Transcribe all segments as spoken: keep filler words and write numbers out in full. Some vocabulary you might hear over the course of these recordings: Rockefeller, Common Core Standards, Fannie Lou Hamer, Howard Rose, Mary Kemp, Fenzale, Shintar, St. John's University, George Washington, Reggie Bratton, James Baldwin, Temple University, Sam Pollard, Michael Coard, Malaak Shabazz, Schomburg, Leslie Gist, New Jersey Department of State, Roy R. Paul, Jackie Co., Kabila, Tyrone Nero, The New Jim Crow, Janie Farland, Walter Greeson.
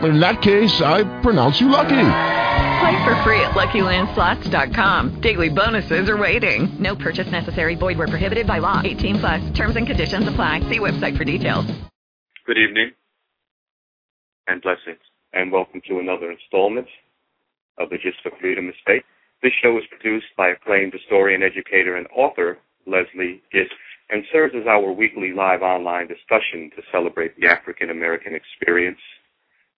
In that case, I pronounce you lucky. Play for free at Lucky Land Slots dot com. Daily bonuses are waiting. No purchase necessary. Void where prohibited by law. eighteen plus. Terms and conditions apply. See website for details. Good evening, and blessings, and welcome to another installment of the Gist for Freedom Estate. This show is produced by acclaimed historian, educator, and author Leslie Gist, and serves as our weekly live online discussion to celebrate the African-American experience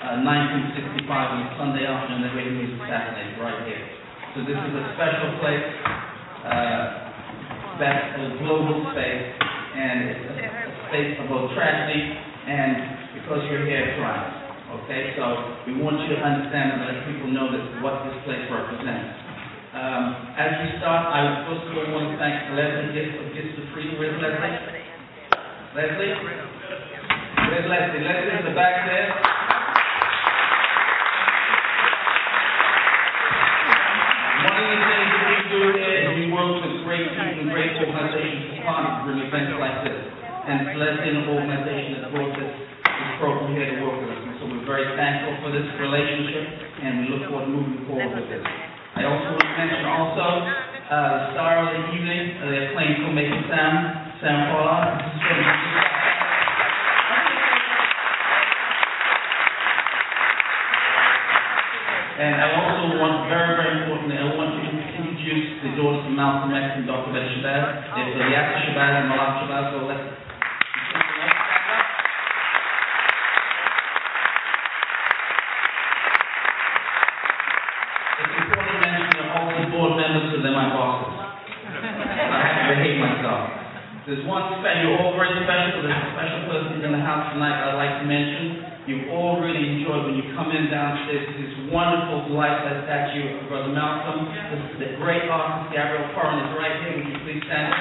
uh, nineteen sixty-five, on a Sunday afternoon, the radio music Saturday, right here. So this is a special place, uh, that's a global space, and it's a, a space for both tragedy and because you're here trying. Okay, so we want you to understand and let people know that what this place represents. Um, as we start, I would first of all want to thank Leslie Gist for Gist for Freedom. Where's Leslie? Leslie? Where's Leslie? Leslie in the back there. One of the things that we do here is we work with great people and great organizations to partner with events like this. And Leslie and the organization that brought this, this program here to work with us. And so we're very thankful for this relationship and we look forward to moving forward with this. I also want to mention also uh, the star of the evening, uh, the acclaimed filmmaker Sam. Sam Pollard. And I also want, very, very importantly, I want to introduce the daughters of Malcolm X and Doctor Betty Shabazz. They're the Ilyasah Shabazz and Malaak Shabazz. So let's... It's important to mention that all the board members, because they're my bosses. I have to behave myself. There's one special, you're all very special, but there's a special person in the house tonight that I'd like to mention. You've all really enjoyed when you come in downstairs, this wonderful lifelike statue of Brother Malcolm. This is the great artist, Gabriel Curran, is right here. Would you please stand up?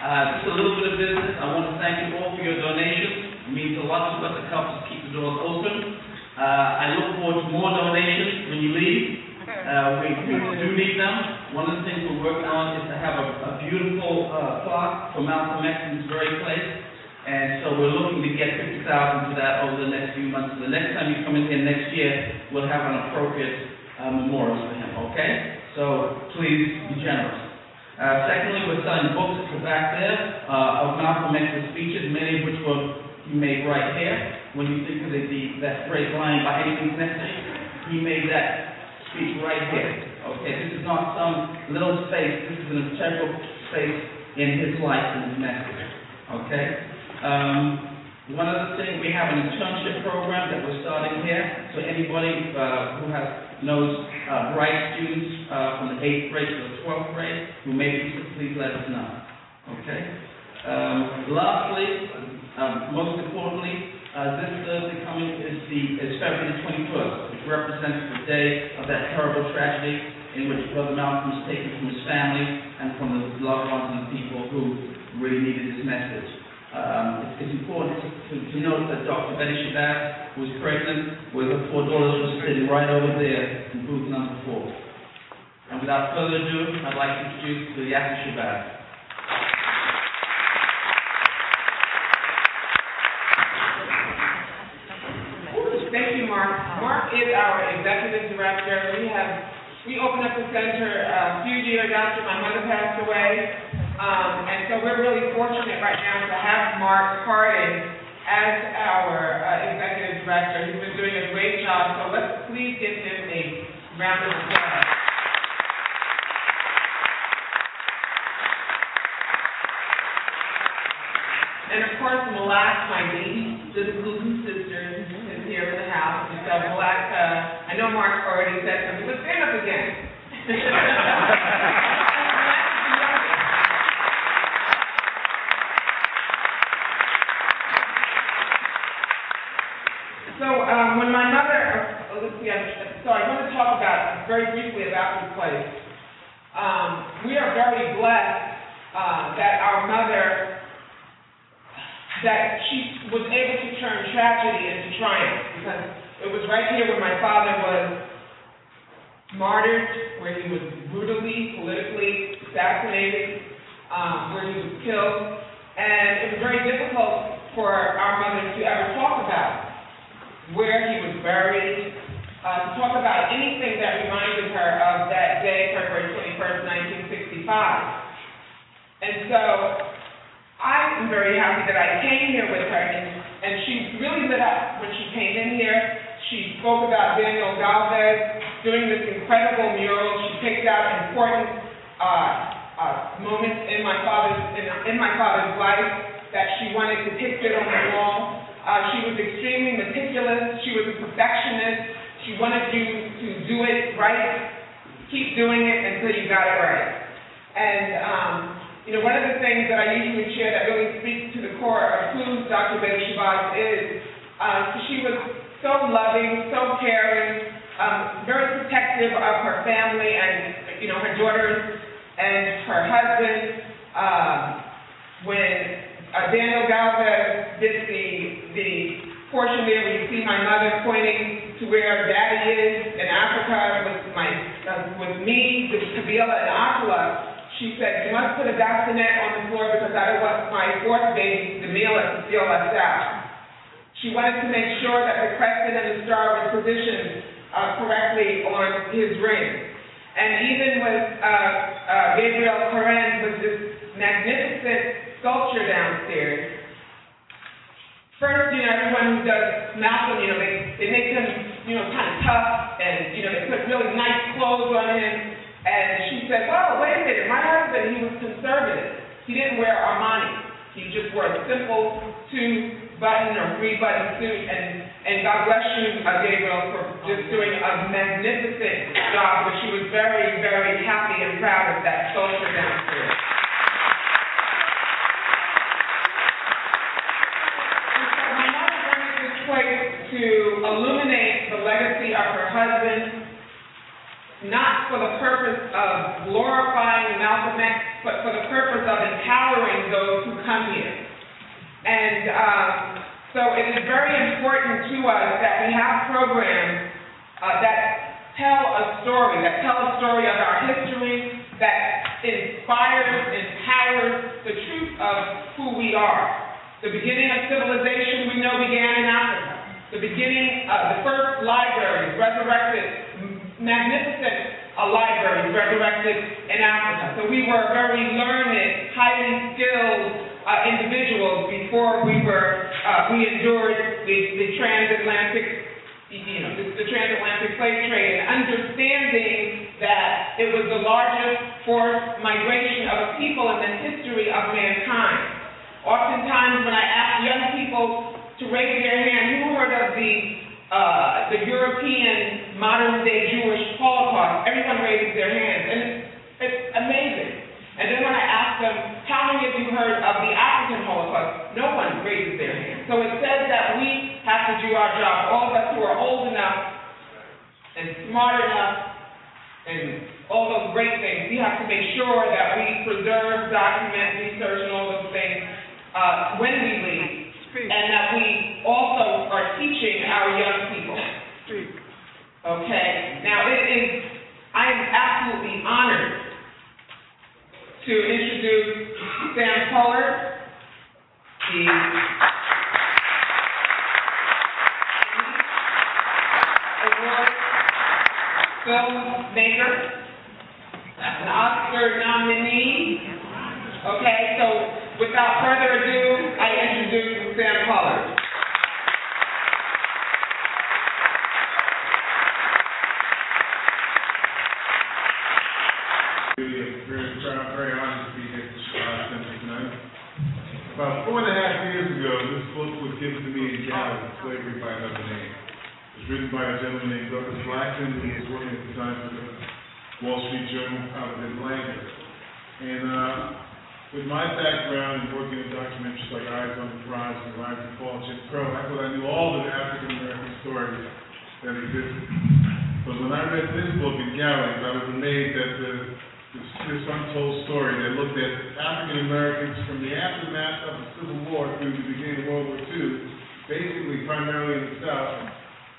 Uh, just a little bit of business. I want to thank you all for your donations. It means a lot to us. It helps us keep the doors open. Uh, I look forward to more donations when you leave. Uh, we, we do need them. One of the things we're working on is to have a, a beautiful uh, plaque for Malcolm X in this very place. And so we're looking to get fifty thousand for that over the next few months. The next time you come in here next year, we'll have an appropriate uh, memorial for him, okay? So please be generous. Uh, secondly, we're selling books at the back there uh, of Malcolm X's speeches, many of which were he made right here. When you think of the, the that great line by Anything Connected, he made that speech right here. Okay, this is not some little space. This is an integral space in his life and his message. Okay. Um, one other thing, we have an internship program that we're starting here. So anybody uh, who has knows uh, bright students uh, from the eighth grade to the twelfth grade who may be interested, please let us know. Okay. Um, lastly. Um, most importantly, uh, this Thursday coming is the is February twenty-first, which represents the day of that terrible tragedy in which Brother Malcolm was taken from his family and from the loved ones and the people who really needed his message. Um, it's, it's important to, to, to note that Doctor Betty Shabazz, who was pregnant with her four daughters, was sitting right over there in booth number four. And without further ado, I'd like to introduce Ilyasah Shabazz. Mark is our executive director. We have we opened up the center a few years after my mother passed away, um, and so we're really fortunate right now to have Mark Hardin as our uh, executive director. He's been doing a great job. So let's please give him a round of applause. course, Malaak, my niece, the Gluten Sisters, is here in the house. And so Malaak, uh, I know Mark already said something, but stand up again. So um, when my mother, oh, let's see, I'm, so I want to talk about very briefly about this place. Um, we are very blessed uh, that our mother, that she was able to turn tragedy into triumph, because it was right here where my father was martyred, where he was brutally, politically assassinated, um, where he was killed, and it was very difficult for our mother to ever talk about where he was buried, uh, to talk about anything that reminded her of that day, February twenty-first, nineteen sixty-five. And so I'm very happy that I came here with her, and, and she really lit up when she came in here. She spoke about Daniel Galvez doing this incredible mural. She picked out important uh, uh, moments in my father's in, in my father's life that she wanted to picture on the wall. Uh, she was extremely meticulous. She was a perfectionist. She wanted you to do it right, keep doing it until you got it right. And um, you know, one of the things that I usually share that really speaks to the core of who Doctor Betty Shabazz is, uh, she was so loving, so caring, um, very protective of her family and you know her daughters and her husband. Uh, when uh, Daniel Galvez did the the portion there where you see my mother pointing to where Daddy is in Africa with my uh, with me, with Kabila and Akula, she said, "You must put a bassinet on the floor because I don't want my fourth baby, the Miele, to feel left out." She wanted to make sure that the crescent and the star was positioned uh, correctly on his ring. And even with uh, uh, Gabriel Koren, with this magnificent sculpture downstairs. First, you know, everyone who does Malcolm, you know, they, they make him, you know, kind of tough, and, you know, they put really nice clothes on him, and she said, well, wait a minute, my husband, he was conservative. He didn't wear Armani. He just wore a simple two-button or three-button suit, and, and God bless you, Gabriel, for just doing a magnificent job, but she was very, very happy and proud of that sculpture downstairs. To illuminate the legacy of her husband, not for the purpose of glorifying Malcolm X, but for the purpose of empowering those who come here. And uh, so it is very important to us that we have programs uh, that tell a story, that tell a story of our history, that inspires, empowers the truth of who we are. The beginning of civilization we know began in Africa. The beginning of the first library resurrected, magnificent uh, library resurrected in Africa. So we were very learned, highly skilled uh, individuals before we were, uh, we endured the, the transatlantic, you know, the, the transatlantic slave trade, and understanding that it was the largest forced migration of a people in the history of mankind. Oftentimes when I ask young people to raise their hand, who heard of the uh, the European modern-day Jewish Holocaust? Everyone raises their hands, and it's, it's amazing. And then when I ask them, how many of you heard of the African Holocaust? No one raises their hand. So it says that we have to do our job. All of us who are old enough and smart enough and all those great things, we have to make sure that we preserve, document, research, and all those things uh, when we leave. And that we also are teaching our young people. Okay? Now, it is, I am absolutely honored to introduce Sam Pollard, the award filmmaker, an Oscar nominee. Okay, so without further ado, I introduce Sam Pollard. I'm very, very, very honored to be here tonight. About four and a half years ago, this book was given to me in Dallas, Slavery by Another Name. It was written by a gentleman named Douglas Blackmon, who was working at the time for the Wall Street Journal out of Atlanta. And uh, with my background in working in documentaries like Eyes on the Prize and Rise and Fall, Jim Crow, I thought I knew all the African American stories that existed. But when I read this book in Gallup, I was amazed at the this untold story that looked at African Americans from the aftermath of the Civil War through the beginning of World War Two, basically primarily in the South,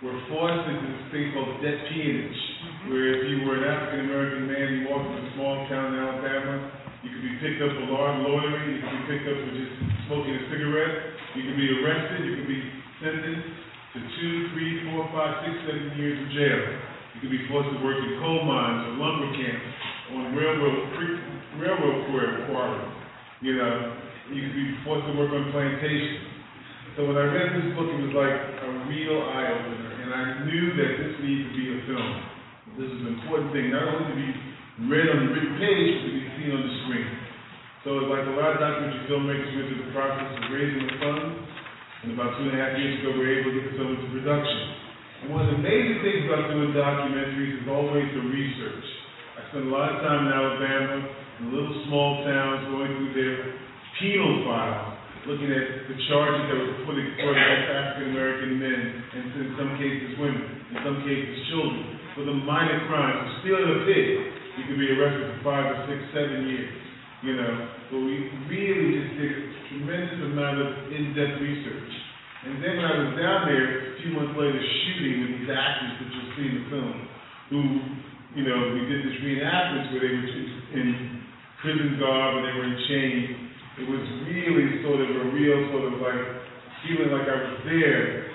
were forced into this thing called debt peonage, where if you were an African American man, you walked in a small town in Alabama, you could be picked up for lawn loitering, you could be picked up for just smoking a cigarette, you could be arrested, you could be sentenced to two, three, four, five, six, seven years in jail. You could be forced to work in coal mines or lumber camps, on railroad railroad quarries, you know, you could be forced to work on plantations. So when I read this book, it was like a real eye-opener, and I knew that this needed to be a film. This is an important thing, not only to be read on the written page, but to be seen on the screen. So it's like a lot of documentary filmmakers went through the process of raising the funds, and about two and a half years ago, we were able to get the film into production. And one of the amazing things about doing documentaries is always the research. I spent a lot of time in Alabama, in little small towns, going through their penal files, looking at the charges that were put against African American men, and in some cases women, in some cases children, for the minor crimes. For stealing a pig, you could be arrested for five or six, seven years, you know. But we really just did a tremendous amount of in-depth research. And then when I was down there, a few months later, shooting with these actors that you'll see in the film, who, you know, we did this reenactment where they were in prison garb and they were in chains. It was really sort of a real sort of like feeling like I was there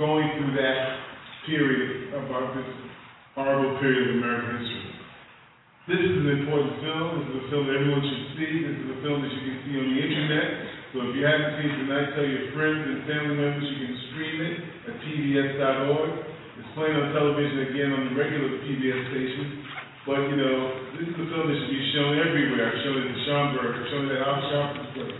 going through that period about this horrible period of American history. This is an important film. This is a film that everyone should see. This is a film that you can see on the internet. So if you haven't seen it tonight, tell your friends and family members. You can stream it at P B S dot org. It's playing on television again on the regular P B S stations, but you know, this is a film that should be shown everywhere. I've shown it in Schomburg, I've shown it at Al Sharpton's place.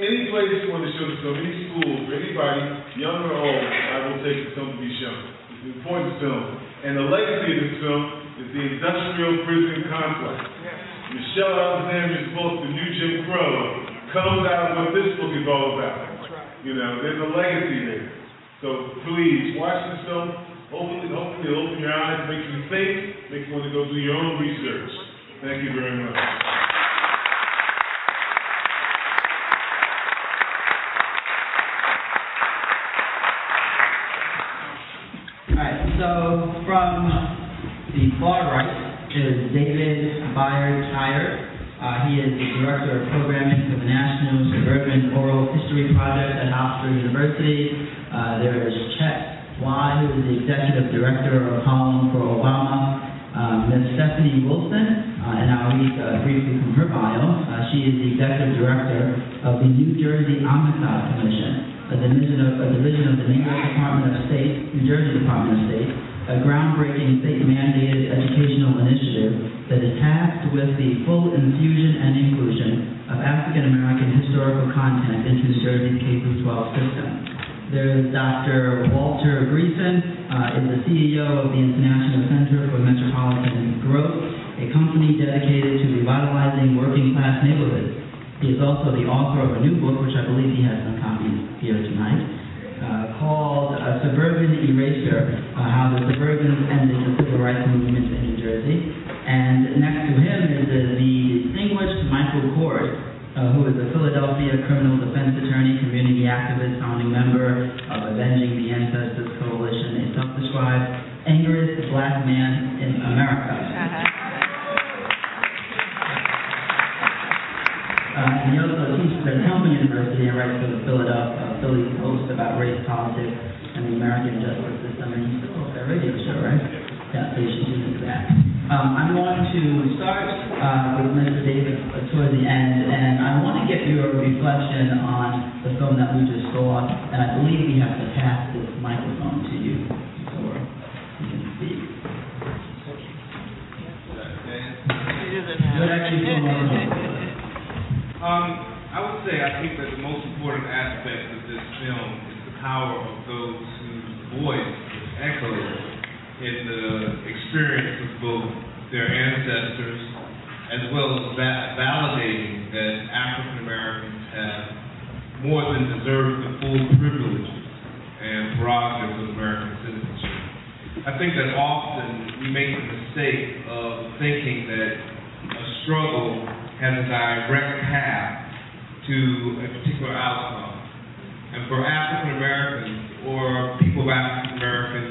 Any place you want to show the film, any school, for anybody, young or old, I will take the film to be shown. It's an important film. And the legacy of this film is the industrial prison complex. Yes. Michelle Alexander's book, The New Jim Crow, comes out of what this book is all about. That's right. You know, there's a legacy there. So please, watch this film. Hopefully, hopefully it'll open your eyes, make you think, make you want to go do your own research. Thank you very much. All right, so from the far right is David Byer-Tyer. Uh, he is the Director of Programming for the National Suburban Oral History Project at Oxford University. Uh, there is Chet Whye, who is the Executive Director of Home for Obama, uh, Miz Stephanie Wilson, uh, and I'll read uh, briefly from her bio. Uh, she is the Executive Director of the New Jersey Amishab Commission, a division of, a division of the New York Department of State, New Jersey Department of State, a groundbreaking state-mandated educational initiative that is tasked with the full infusion and inclusion of African-American historical content into New Jersey's K through twelve system. There is Doctor Walter Greeson, uh, is the C E O of the International Center for Metropolitan Growth, a company dedicated to revitalizing working-class neighborhoods. He is also the author of a new book, which I believe he has some copies here tonight, uh, called uh, Suburban Erasure, uh, How the Suburbans Ended the Civil Rights Movement in New Jersey. And next to him is the, the distinguished Michael Coard, Uh, who is a Philadelphia criminal defense attorney, community activist, founding member of Avenging the Ancestors Coalition, a self-described angriest black man in America. Uh, he also teaches at Temple University and writes for the Philadelphia uh, Philly Post about race, politics, and the American justice system. And he's still on that radio show, right? Yeah, so you should listen to that. Um, I'm going to start uh, with Mister David uh, toward the end, and I want to get your reflection on the film that we just saw, and I believe we have to pass this microphone to you before you can speak. It is a, it is a, it is a, um, I would say I think that the most important aspect of this film is the power of those whose voice is echoed in the experience of both their ancestors as well as va- validating that African Americans have more than deserved the full privileges and prerogatives of American citizenship. I think that often we make the mistake of thinking that a struggle has a direct path to a particular outcome. And for African Americans or people of African American,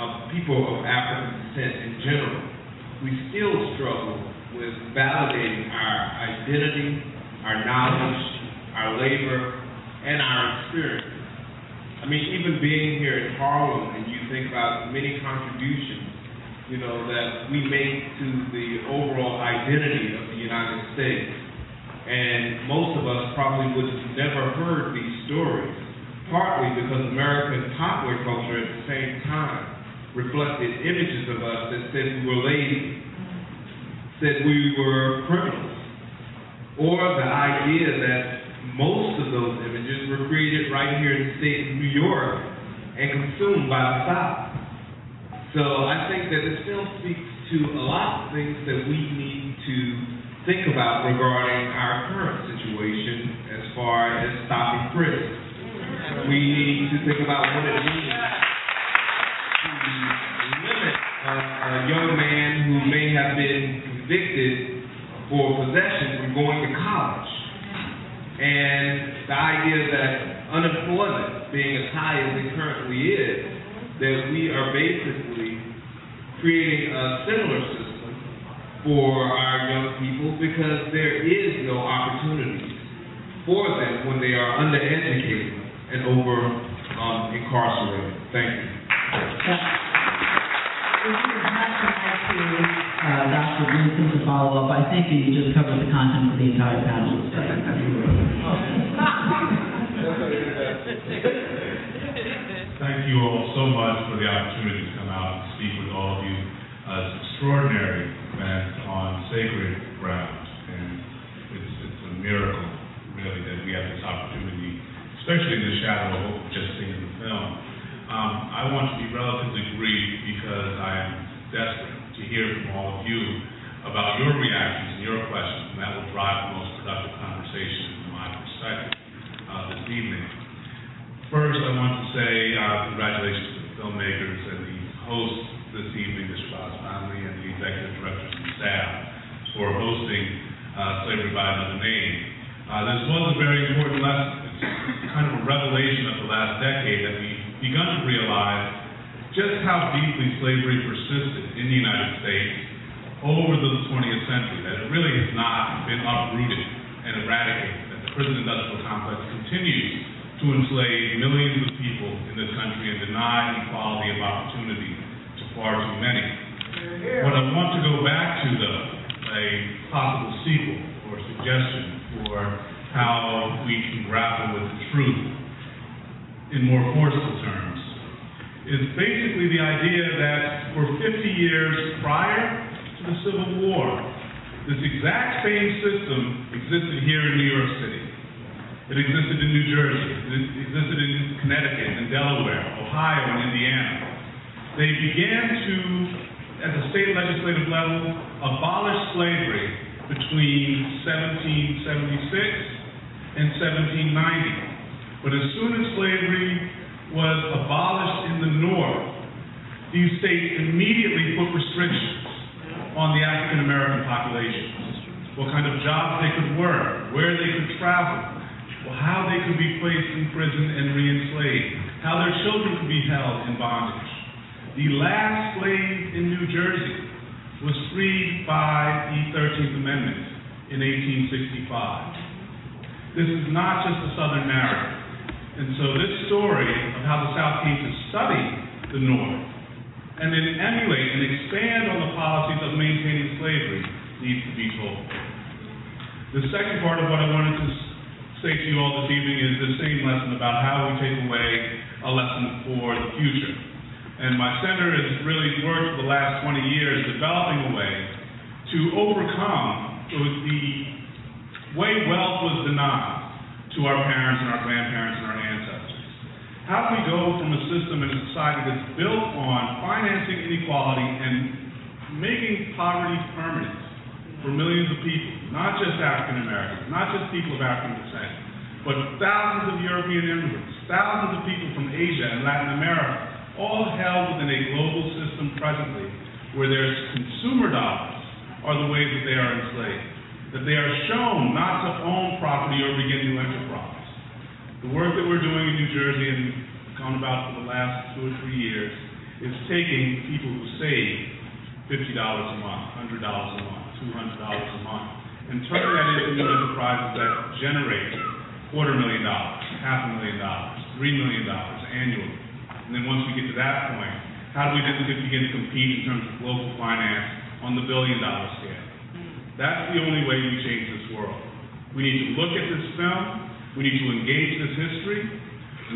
uh, people of African descent in general, we still struggle with validating our identity, our knowledge, our labor, and our experience. I mean, even being here in Harlem, and you think about many contributions, you know, that we make to the overall identity of the United States. And most of us probably would have never heard these stories, partly because American popular culture at the same time reflected images of us that said we were lazy, said we were criminals, or the idea that most of those images were created right here in the state of New York and consumed by the South. So I think that this film speaks to a lot of things that we need to think about regarding our current situation as far as stopping prison. We need to think about what it means to limit a, a young man who may have been convicted for possession from going to college. And the idea that unemployment, being as high as it currently is, that we are basically creating a similar system for our young people because there is no opportunity for them when they are undereducated and over um, incarcerated. Thank you. If you have to ask you, uh, Doctor Wilson, to follow up, I think you just covered the content of the entire panel. Thank you all so much for the opportunity to come out and speak with all of you. Uh, it's an extraordinary event on sacred ground, and it's, it's a miracle, really, that we have this opportunity, especially in the shadow of what we've just seen in the film. Um, I want to be relatively brief because I am desperate to hear from all of you about your reactions and your questions, and that will drive the most productive conversation from my perspective uh, this evening. First, I want to say uh, congratulations to the filmmakers and the hosts this evening, the Shabazz family and the executive directors and staff for hosting uh, Slavery by Another Name. Uh, this was a very important lesson. It's kind of a revelation of the last decade that we've begun to realize just how deeply slavery persisted in the United States over the twentieth century, that it really has not been uprooted and eradicated, that the prison industrial complex continues to enslave millions of people in this country and deny equality of opportunity to far too many. What I want to go back to, though, a possible sequel or suggestion for how we can grapple with the truth in more forceful terms, is basically the idea that for fifty years prior the Civil War, this exact same system existed here in New York City. It existed in New Jersey. It existed in Connecticut, in Delaware, Ohio, and Indiana. They began to, at the state legislative level, abolish slavery between seventeen seventy-six and seventeen ninety. But as soon as slavery was abolished in the North, these states immediately put restrictions on the African American population, what kind of jobs they could work, where they could travel, how they could be placed in prison and re-enslaved, how their children could be held in bondage. The last slave in New Jersey was freed by the thirteenth Amendment in eighteen sixty-five. This is not just a Southern narrative. And so this story of how the South came to study the North and then emulate and expand on the policies of maintaining slavery needs to be told. The second part of what I wanted to say to you all this evening is the same lesson about how we take away a lesson for the future. And my center has really worked for the last twenty years developing a way to overcome the way wealth was denied nod to our parents and our grandparents and our ancestors? How do we go from a system and a society that's built on financing inequality and making poverty permanent for millions of people, not just African Americans, not just people of African descent, but thousands of European immigrants, thousands of people from Asia and Latin America, all held within a global system presently where their consumer dollars are the ways that they are enslaved, that they are shown not to own property or begin new enterprise. The work that we're doing in New Jersey and has gone about for the last two or three years is taking people who save fifty dollars a month, one hundred dollars a month, two hundred dollars a month, and turning that into new enterprises that generate quarter million dollars, half a million dollars, three million dollars annually. And then once we get to that point, how do we just begin to compete in terms of global finance on the billion dollar scale? That's the only way we change this world. We need to look at this film. We need to engage this history,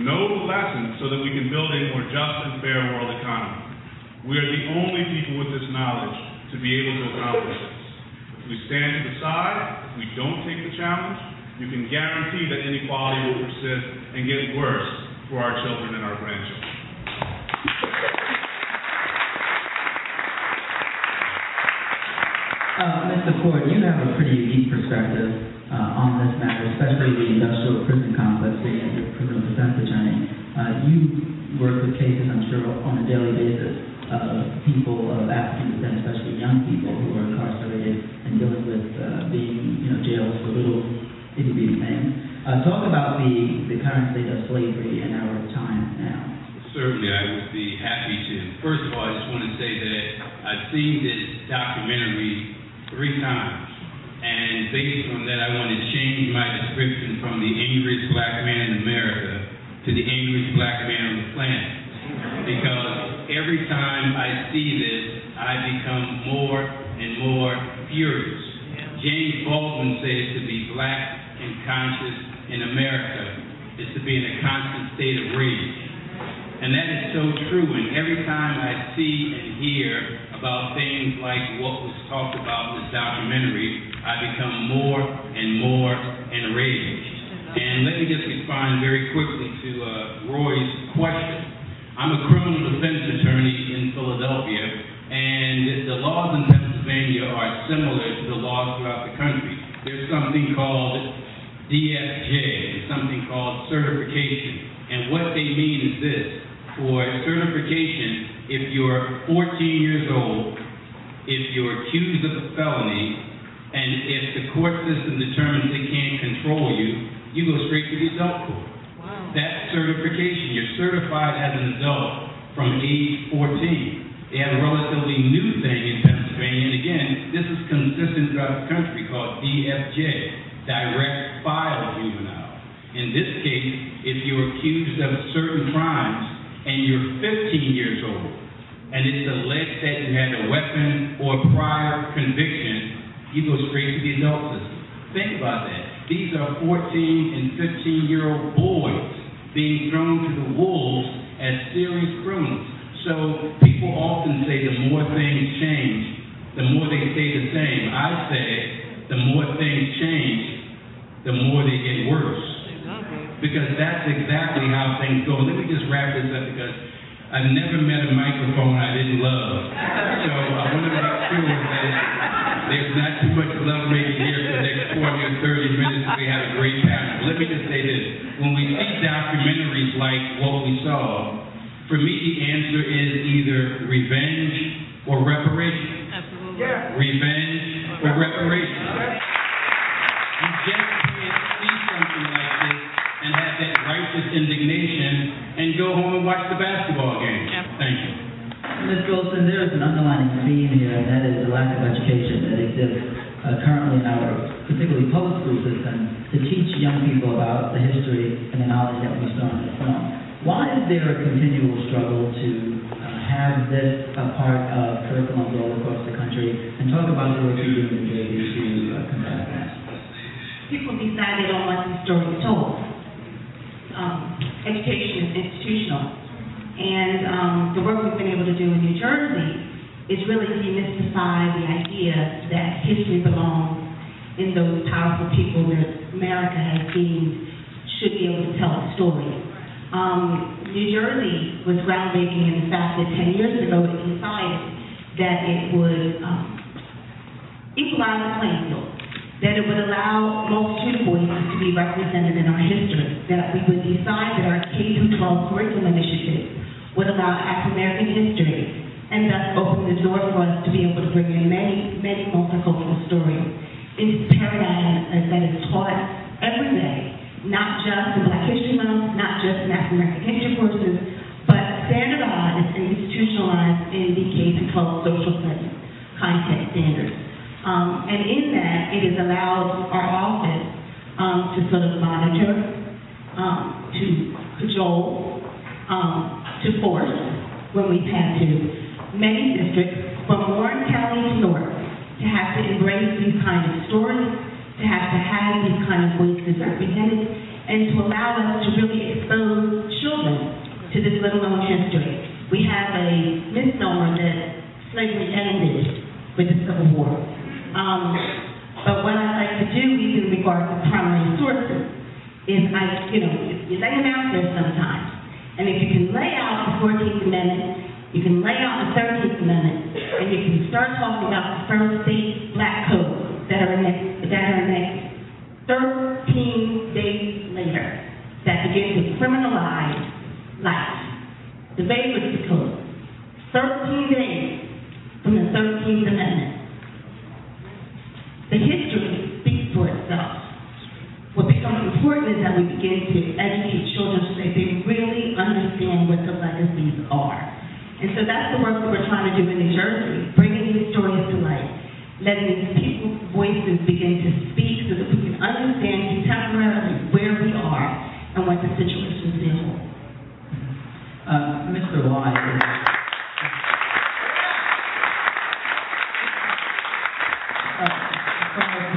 know the lessons, so that we can build a more just and fair world economy. We are the only people with this knowledge to be able to accomplish this. If we stand to the side, if we don't take the challenge, you can guarantee that inequality will persist and get worse for our children and our grandchildren. Uh, Mister Coard, you have a pretty unique perspective uh, on this matter, especially the industrial prison complex that you're the criminal defense attorney. Uh, you work with cases, I'm sure, on a daily basis of people of African descent, especially young people who are incarcerated and dealing with uh, being, you know, jailed for little itty bitty things. Uh, talk about the, the current state of slavery in our time now. Certainly, I would be happy to. First of all, I just want to say that I've seen this documentary three times, and based on that, I want to change my description from the angriest black man in America to the angriest black man on the planet, because every time I see this, I become more and more furious. James Baldwin says to be black and conscious in America is to be in a constant state of rage, and that is so true. And every time I see and hear about things like what was talked about in this documentary, I become more and more enraged. And let me just respond very quickly to uh, Roy's question. I'm a criminal defense attorney in Philadelphia, and the laws in Pennsylvania are similar to the laws throughout the country. There's something called D S J, and something called certification. And what they mean is this: for certification, if you're fourteen years old, if you're accused of a felony, and if the court system determines they can't control you, you go straight to the adult court. Wow. That's certification. You're certified as an adult from age fourteen. They have a relatively new thing in Pennsylvania, and again, this is consistent throughout the country, called D F J, direct file juvenile. In this case, if you're accused of certain crimes and you're fifteen years old, and it's alleged that you had a weapon or prior conviction, you go straight to the adult system. Think about that. These are fourteen and fifteen-year-old boys being thrown to the wolves as serious criminals. So people often say the more things change, the more they stay the same. I say the more things change, the more they get worse. Because that's exactly how things go. Let me just wrap this up, because I've never met a microphone I didn't love. So I want to make sure that there's not too much love making here for the next forty or thirty minutes. We have a great panel. Let me just say this. When we see documentaries like what we saw, for me the answer is either revenge or reparation. Absolutely. Yeah. Revenge or reparation. You just can't see something like this and have that righteous indignation and go home and watch the basketball game. Yep. Thank you. Miz Golson, there is an underlying theme here, and that is the lack of education that exists uh, currently in our particularly public school system to teach young people about the history and the knowledge that we saw in the film. Why is there a continual struggle to uh, have this a part of curriculums all across the country? And talk about the work you're doing today to uh, combat that. People decide they don't want these stories told. Um, education is institutional, and um, the work we've been able to do in New Jersey is really demystify the idea that history belongs in those powerful people that America has gained should be able to tell a story. Um, New Jersey was groundbreaking in the fact that ten years ago it decided that it would um, equalize the playing field, that it would allow multiple voices to be represented in our history, that we would decide that our K through twelve curriculum initiative would allow African American history and thus open the door for us to be able to bring in many, many multicultural stories. It is a paradigm that is taught every day, not just in Black History Month, not just in African American history courses, but standardized and institutionalized in the K through twelve social studies content standards. Um, and in that, it has allowed our office um, to sort of monitor, um, to cajole, um, to force, when we've had to. Many districts, from Warren County to North, to have to embrace these kind of stories, to have to have these kind of voices represented, and to allow us to really expose children to this little-known history. We have a misnomer that slavery ended with the Civil War. Um, but what I like to do, even in regard to primary sources, is I, you know, you lay them out there sometimes. And if you can lay out the fourteenth amendment, you can lay out the thirteenth amendment, and you can start talking about the first state black codes that are enacted thirteen days later, that begin to criminalize life. The Vagrancy Code, thirteen days from the thirteenth amendment. The history speaks for itself. What becomes important is that we begin to educate children so that they really understand what the legacies are. And so that's the work that we're trying to do in New Jersey, bringing these stories to light, letting these people's voices begin to speak so that we can understand contemporarily where we are and what the situation is. Uh, Mister Whye.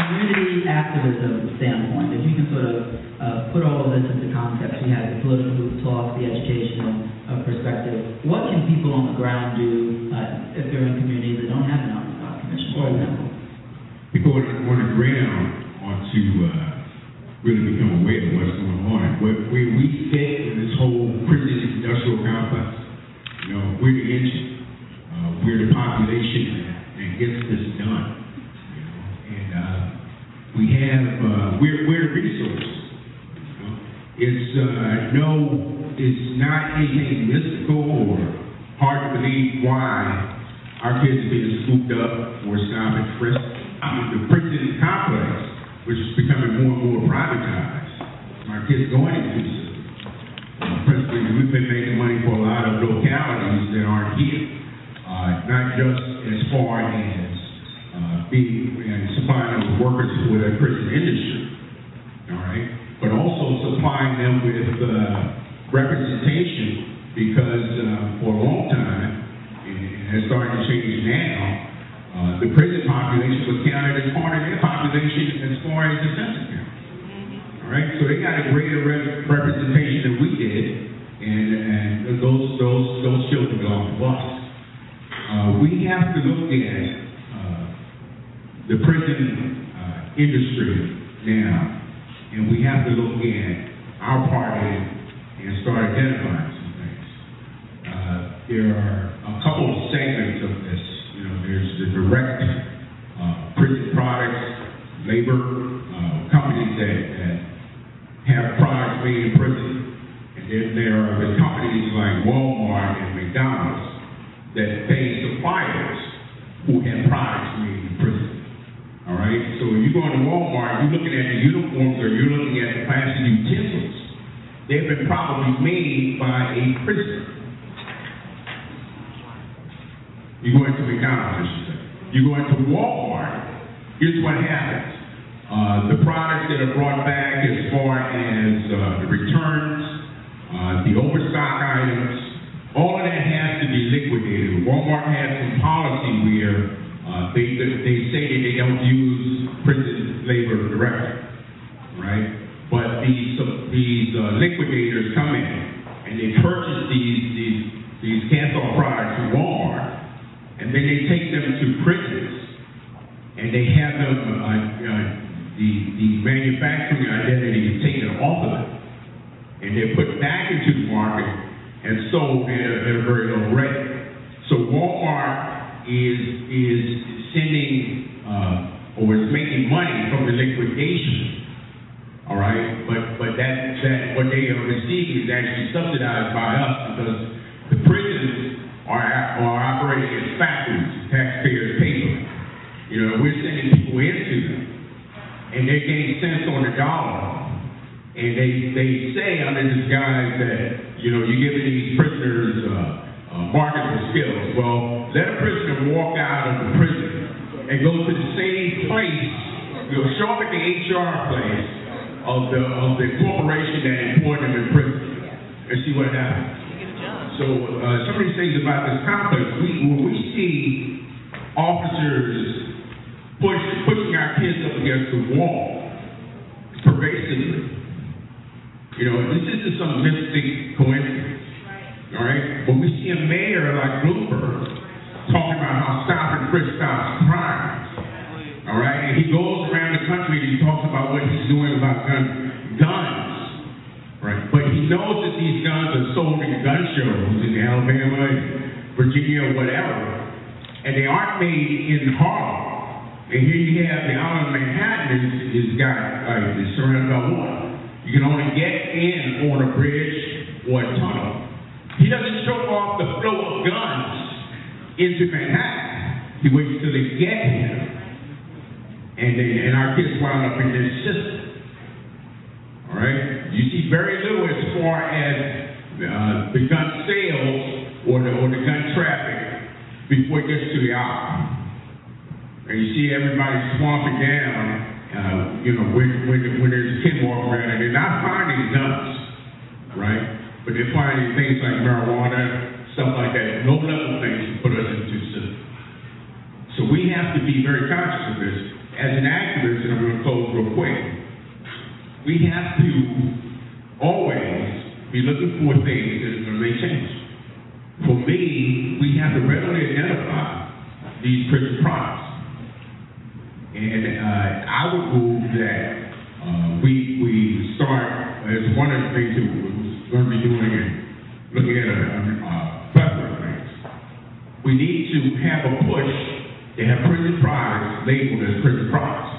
Community activism standpoint, if you can sort of uh, put all of this into context, we have the political group talk, the educational uh, perspective. What can people on the ground do uh, if they're in communities that don't have an Amistad Commission, for example? People on the ground want to uh, really become aware of what's going on. Where, where we sit in this whole prison industrial complex, you know, we're the engine, uh, we're the population that gets this done. We have, uh, we're, we're the resource. It's uh, no, it's not anything mystical or hard to believe why our kids are being scooped up or stopped at frisk. I mean, the prison complex, which is becoming more and more privatized. Our kids going into prison. Principally, we've been making money for a lot of localities that aren't here. Uh, not just as far as Uh, being and supplying those workers with a prison industry, all right, but also supplying them with uh, representation because uh, for a long time, and it's starting to change now, uh, the prison population was counted as part of their population as far as the census count. All right, so they got a greater re- representation than we did, and, and those those those children got off the bus. Uh, we have to look at the prison uh, industry now, and we have to look at our part in and start identifying some things. Uh, there are a couple of segments of this. You know, there's the direct uh, prison products, labor uh, companies that, that have products made in prison, and then there are the companies like Walmart and McDonald's that pay suppliers who have products made in prison. All right, so when you go into Walmart, you're looking at the uniforms or you're looking at the plastic utensils. They've been probably made by a prisoner. You go into McDonald's, you go into Walmart, here's what happens. Uh, the products that are brought back as far as uh, the returns, uh, the overstock items, all of that has to be liquidated. Walmart has some policy where Uh, they, they say that they don't use prison labor directly, right? But these these uh, liquidators come in and they purchase these these these cast-off products from Walmart, and then they take them to prisons and they have them uh, uh, the, the manufacturing identity is taken off of it, and they're put back into the market and sold at a, at a very low rate. So Walmart is is sending uh, or is making money from the liquidation. All right, but but that that what they are receiving is actually subsidized by us because the prisons are are operating as factories, taxpayers pay for them. You know, we're sending people into them, and they're getting cents on the dollar. And they, they say under this guise that, you know, you're giving these prisoners uh, uh, marketable skills. Well, let a prisoner walk out of the prison and go to the same place, you know, show up at the H R place of the of the corporation that employed them in prison and see what happens. So uh, some of these things about this complex, we, when we see officers push, pushing our kids up against the wall pervasively, you know, this isn't some mystic coincidence, all right? When we see a mayor like Bloomberg talking about how stop and frisk stops crime, all right? And he goes around the country and he talks about what he's doing about gun, guns, right? But he knows that these guns are sold in gun shows in Alabama, and Virginia, or whatever, and they aren't made in Harlem. And here you have the island of Manhattan is, is got, like, is surrounded by water. You can only get in on a bridge or a tunnel. He doesn't show off the flow of guns into Manhattan. He waits till they get here. And they, and our kids wound up in this system. All right? You see very little as far as uh, the gun sales or the, or the gun traffic before it gets to the aisle. And you see everybody swamping down. Uh, you know, when, when, when there's kids walking around and they're not finding guns, right? But they're finding things like marijuana, stuff like that, low level things to put us into system. So we have to be very conscious of this. As an activist, and I'm going to close real quick, we have to always be looking for things that are going to make change. For me, we have to readily identify these prison products. And uh, I would move that uh, we we start, as one of the things that we're going to be doing and looking at a, a plethora of things. We need to have a push to have prison products labeled as prison products.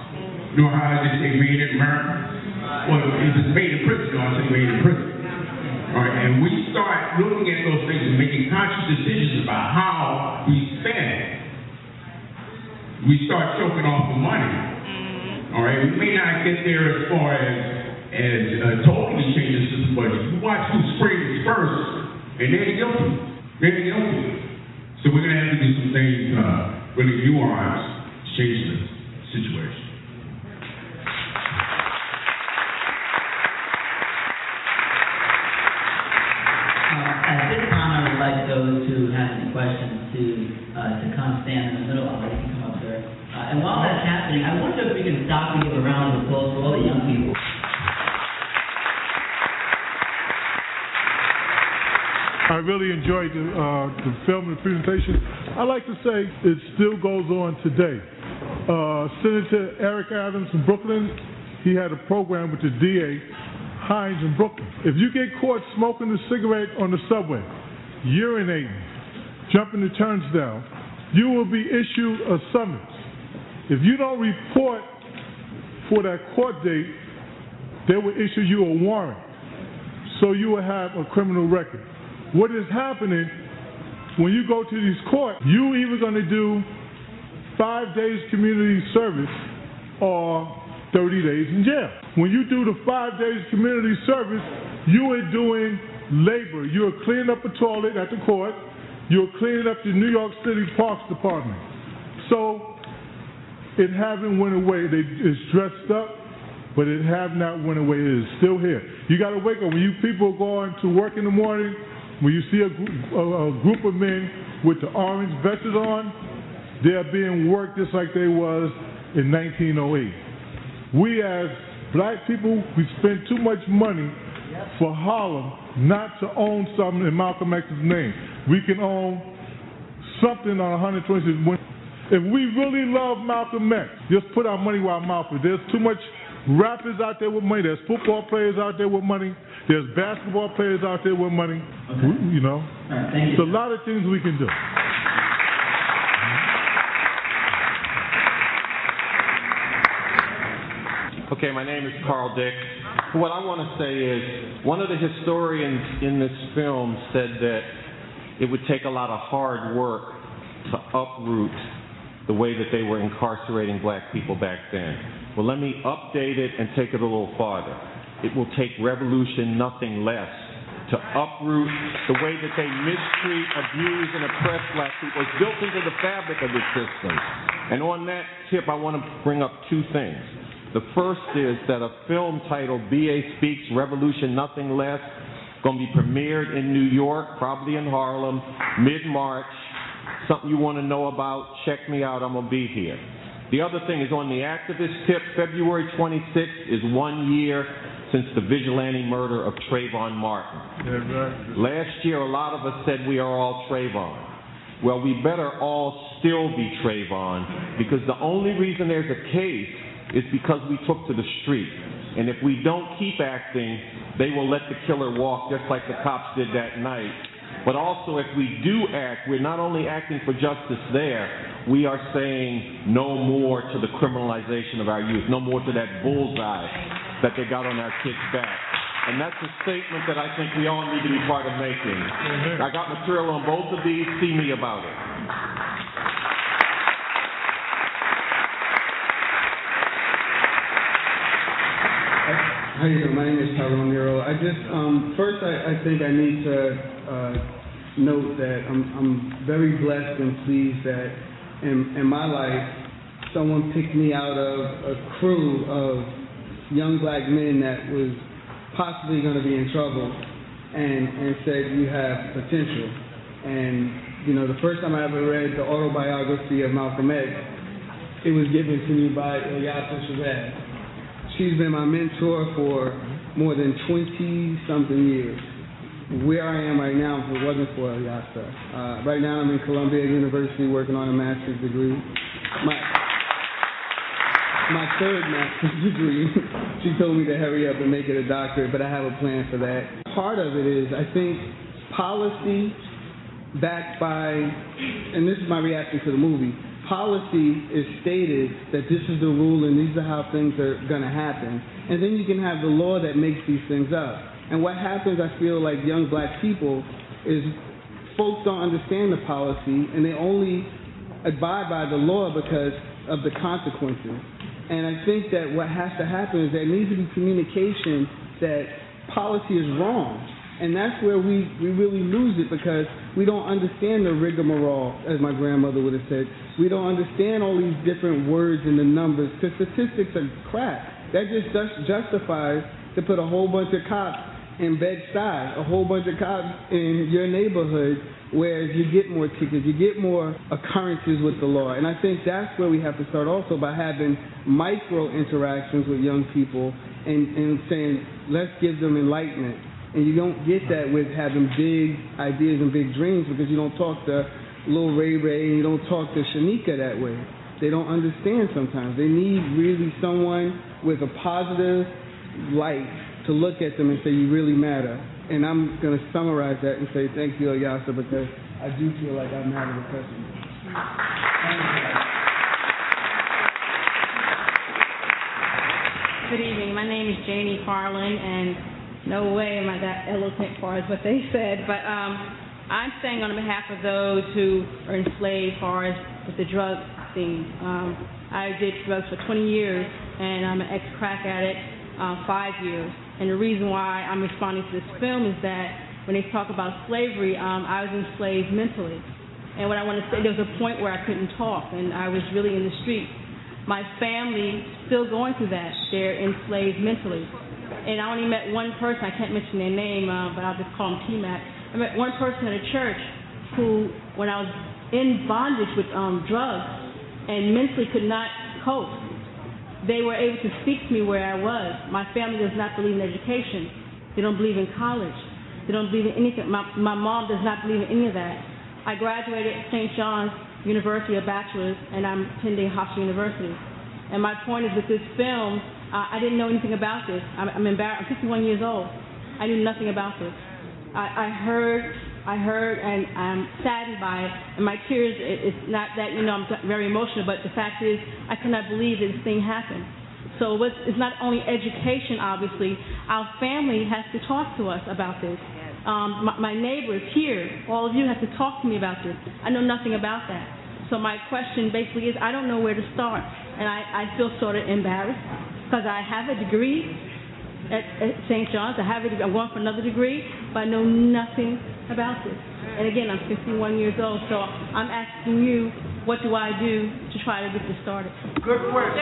You know how they say made in America? Well, if it's made in prison, I say made in prison. All right, and we start looking at those things and making conscious decisions about how we spend. We start choking off the money, all right? We may not get there as far as, as uh, totally changing the system, but you watch who springs first, and they're guilty, they're guilty. So we're gonna have to do some things uh, really nuanced to change the situation. Uh, at this time, I would like those who have any questions to, uh, to come stand in the middle of it. Uh, and while that's happening, I wonder if we can stop and give a round of applause for all the young people. I really enjoyed the, uh, the film and the presentation. I like to say it still goes on today. Uh, Senator Eric Adams in Brooklyn, he had a program with the D A, Hines in Brooklyn. If you get caught smoking a cigarette on the subway, urinating, jumping the turnstile, you will be issued a summons. If you don't report for that court date, they will issue you a warrant, so you will have a criminal record. What is happening, when you go to these courts, you either going to do five days community service or thirty days in jail. When you do the five days community service, you are doing labor. You are cleaning up a toilet at the court. You are cleaning up the New York City Parks Department. So it haven't went away. They, it's dressed up, but it have not went away. It is still here. You got to wake up. When you people are going to work in the morning, when you see a, a, a group of men with the orange vests on, they are being worked just like they was in nineteen oh eight. We as black people, we spend too much money for Harlem not to own something in Malcolm X's name. We can own something on one hundred twenty-sixth. If we really love Malcolm X, just put our money where our mouth is. There's too much rappers out there with money. There's football players out there with money. There's basketball players out there with money. Okay. We, you know, right, thank you. There's a lot of things we can do. Okay, my name is Carl Dick. What I want to say is one of the historians in this film said that it would take a lot of hard work to uproot the way that they were incarcerating black people back then. Well, let me update it and take it a little farther. It will take revolution, nothing less, to uproot the way that they mistreat, abuse, and oppress black people. It's built into the fabric of the system. And on that tip, I want to bring up two things. The first is that a film titled B A Speaks Revolution Nothing Less is going to be premiered in New York, probably in Harlem, mid-March. Something you want to know about, check me out. I'm going to be here. The other thing is on the activist tip, February twenty-sixth is one year since the vigilante murder of Trayvon Martin. Yeah, right. Last year, a lot of us said we are all Trayvon. Well, we better all still be Trayvon, because the only reason there's a case is because we took to the street. And if we don't keep acting, they will let the killer walk, just like the cops did that night. But also, if we do act, we're not only acting for justice there, we are saying no more to the criminalization of our youth, no more to that bullseye that they got on our kids' back. And that's a statement that I think we all need to be part of making. Mm-hmm. I got material on both of these. See me about it. How you doing? My name is Tyrone Nero. I just, um, first I, I think I need to uh, note that I'm, I'm very blessed and pleased that in, in my life, someone picked me out of a crew of young black men that was possibly going to be in trouble and, and said, you have potential. And, you know, the first time I ever read the autobiography of Malcolm X, it was given to me by Ilyasah Shabazz. She's been my mentor for more than twenty-something years. Where I am right now, if it wasn't for Ilyasah. Uh, right now I'm in Columbia University working on a master's degree. My, my third master's degree. She told me to hurry up and make it a doctorate, but I have a plan for that. Part of it is, I think, policy backed by, and this is my reaction to the movie, policy is stated that this is the rule and these are how things are going to happen. And then you can have the law that makes these things up. And what happens, I feel like young black people, is folks don't understand the policy and they only abide by the law because of the consequences. And I think that what has to happen is there needs to be communication that policy is wrong. And that's where we, we really lose it, because we don't understand the rigmarole, as my grandmother would have said. We don't understand all these different words and the numbers, because statistics are crap. That just justifies to put a whole bunch of cops in Bed-Stuy, a whole bunch of cops in your neighborhood, where you get more tickets, you get more occurrences with the law. And I think that's where we have to start also, by having micro interactions with young people and, and saying, let's give them enlightenment. And you don't get that with having big ideas and big dreams, because you don't talk to Lil Ray Ray and you don't talk to Shanika that way. They don't understand sometimes. They need really someone with a positive light to look at them and say, you really matter. And I'm going to summarize that and say thank you, Ilyasah, because I do feel like I'm having a question. Good evening. My name is Janie Farland, and no way am I that eloquent far as what they said, but um, I'm saying on behalf of those who are enslaved far as with the drug scene. Um, I did drugs for twenty years, and I'm an ex-crack addict, uh, five years. And the reason why I'm responding to this film is that when they talk about slavery, um, I was enslaved mentally. And what I want to say, there was a point where I couldn't talk, and I was really in the street. My family still going through that. They're enslaved mentally. And I only met one person, I can't mention their name, uh, but I'll just call him T-Mac. I met one person at a church who, when I was in bondage with um, drugs and mentally could not cope, they were able to speak to me where I was. My family does not believe in education. They don't believe in college. They don't believe in anything. My, my mom does not believe in any of that. I graduated at Saint John's University, a bachelor's, and I'm attending Hofstra University. And my point is with this film, uh, I didn't know anything about this. I'm, I'm embarrassed. I'm fifty-one years old. I knew nothing about this. I, I heard, I heard, and I'm saddened by it. And my tears, it, it's not that, you know, I'm very emotional, but the fact is I cannot believe that this thing happened. So it's, it's not only education, obviously. Our family has to talk to us about this. Um, my, my neighbors here, all of you have to talk to me about this. I know nothing about that. So my question basically is I don't know where to start. And I, I feel sort of embarrassed because I have a degree at, at Saint John's. I have a degree. I'm going for another degree, but I know nothing about this. And again, I'm fifty-one years old, so I'm asking you, what do I do to try to get this started? Good work.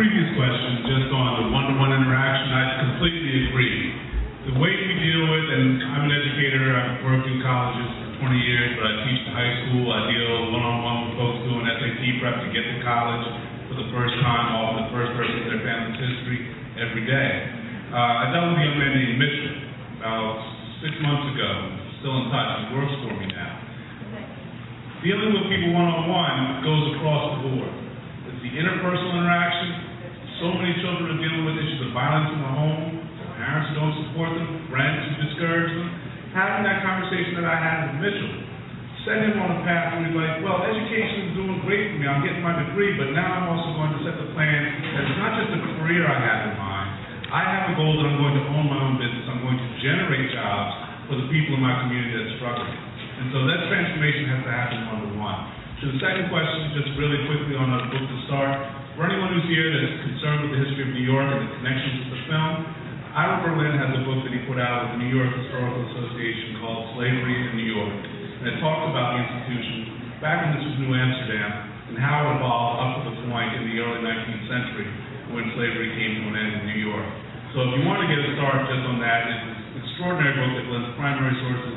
Previous question, just on the one-to-one interaction, I completely agree. The way we deal with, and I'm an educator, I've worked in colleges for twenty years, but I teach in high school, I deal one-on-one with folks doing S A T prep to get to college for the first time, often the first person in their family's history every day. Uh, I dealt with a young man named Mitchell about six months ago, still in touch, he works for me now. Dealing with people one-on-one goes across the board. It's the interpersonal interaction. So many children are dealing with issues of violence in the home, their parents who don't support them, friends who discourage them. Having that conversation that I had with Mitchell set him on a path where he's like, well, education is doing great for me. I'm getting my degree, but now I'm also going to set the plan that it's not just a career I have in mind. I have a goal that I'm going to own my own business. I'm going to generate jobs for the people in my community that's struggling. And so that transformation has to happen one-to-one. So the second question, just really quickly on a book to start. For anyone who's here that is concerned with the history of New York and the connections with the film, Ira Berlin has a book that he put out with the New York Historical Association called Slavery in New York. And it talks about the institution back when this was New Amsterdam and how it evolved up to the point in the early nineteenth century when slavery came to an end in New York. So if you want to get a start just on that, it's an extraordinary book that blends primary sources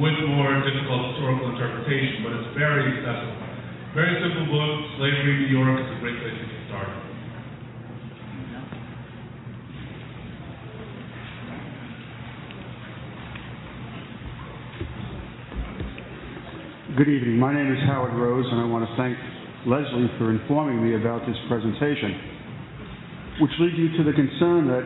with more difficult historical interpretation, but it's very accessible. Very simple book, Slavery in New York is a great place to get. Good evening. My name is Howard Rose, and I want to thank Leslie for informing me about this presentation, which leads you to the concern that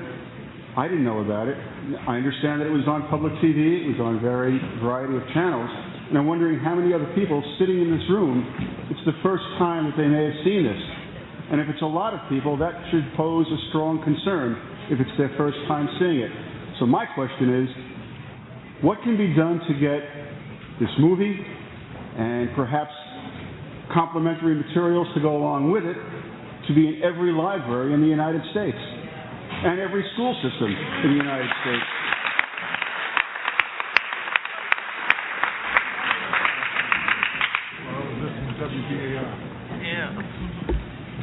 I didn't know about it. I understand that it was on public T V, it was on a variety of channels, and I'm wondering how many other people sitting in this room, it's the first time that they may have seen this. And if it's a lot of people, that should pose a strong concern if it's their first time seeing it. So my question is, what can be done to get this movie and perhaps complementary materials to go along with it to be in every library in the United States and every school system in the United States?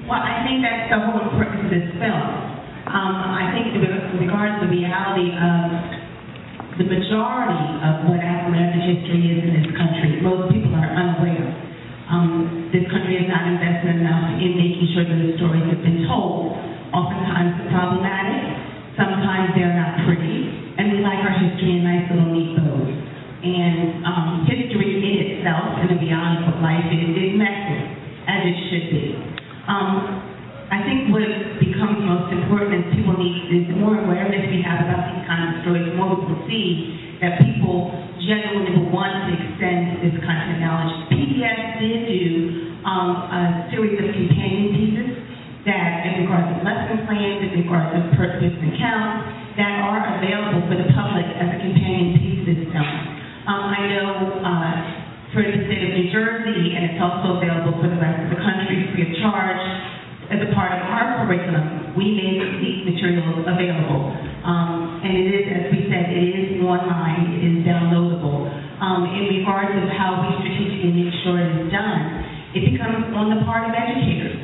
Well, I think that's the whole purpose of this film. Um, I think in regards to the reality of the majority of what African American history is in this country, most people are unaware. Um, this country is not invested enough in making sure that the stories have been told. Oftentimes problematic, sometimes they're not pretty, and we like our history in nice little neat bows. And um, history in itself and the reality of life is, is messy, as it should be. Um, I think what becomes most important is people need is more awareness we have about these kind of stories, more we will see that people generally will want to extend this kind of knowledge. P B S did do um, a series of companion pieces that in regards to lesson plans, in regards to purpose and count, that are available for the public as a companion piece system. Um, I know uh, for the state of New Jersey, and it's also available for the rest of the country free of charge. As a part of our curriculum, we make these materials available. Um, and it is, as we said, it is online, it is downloadable. Um, in regards of how we strategically make sure it is done, it becomes on the part of educators.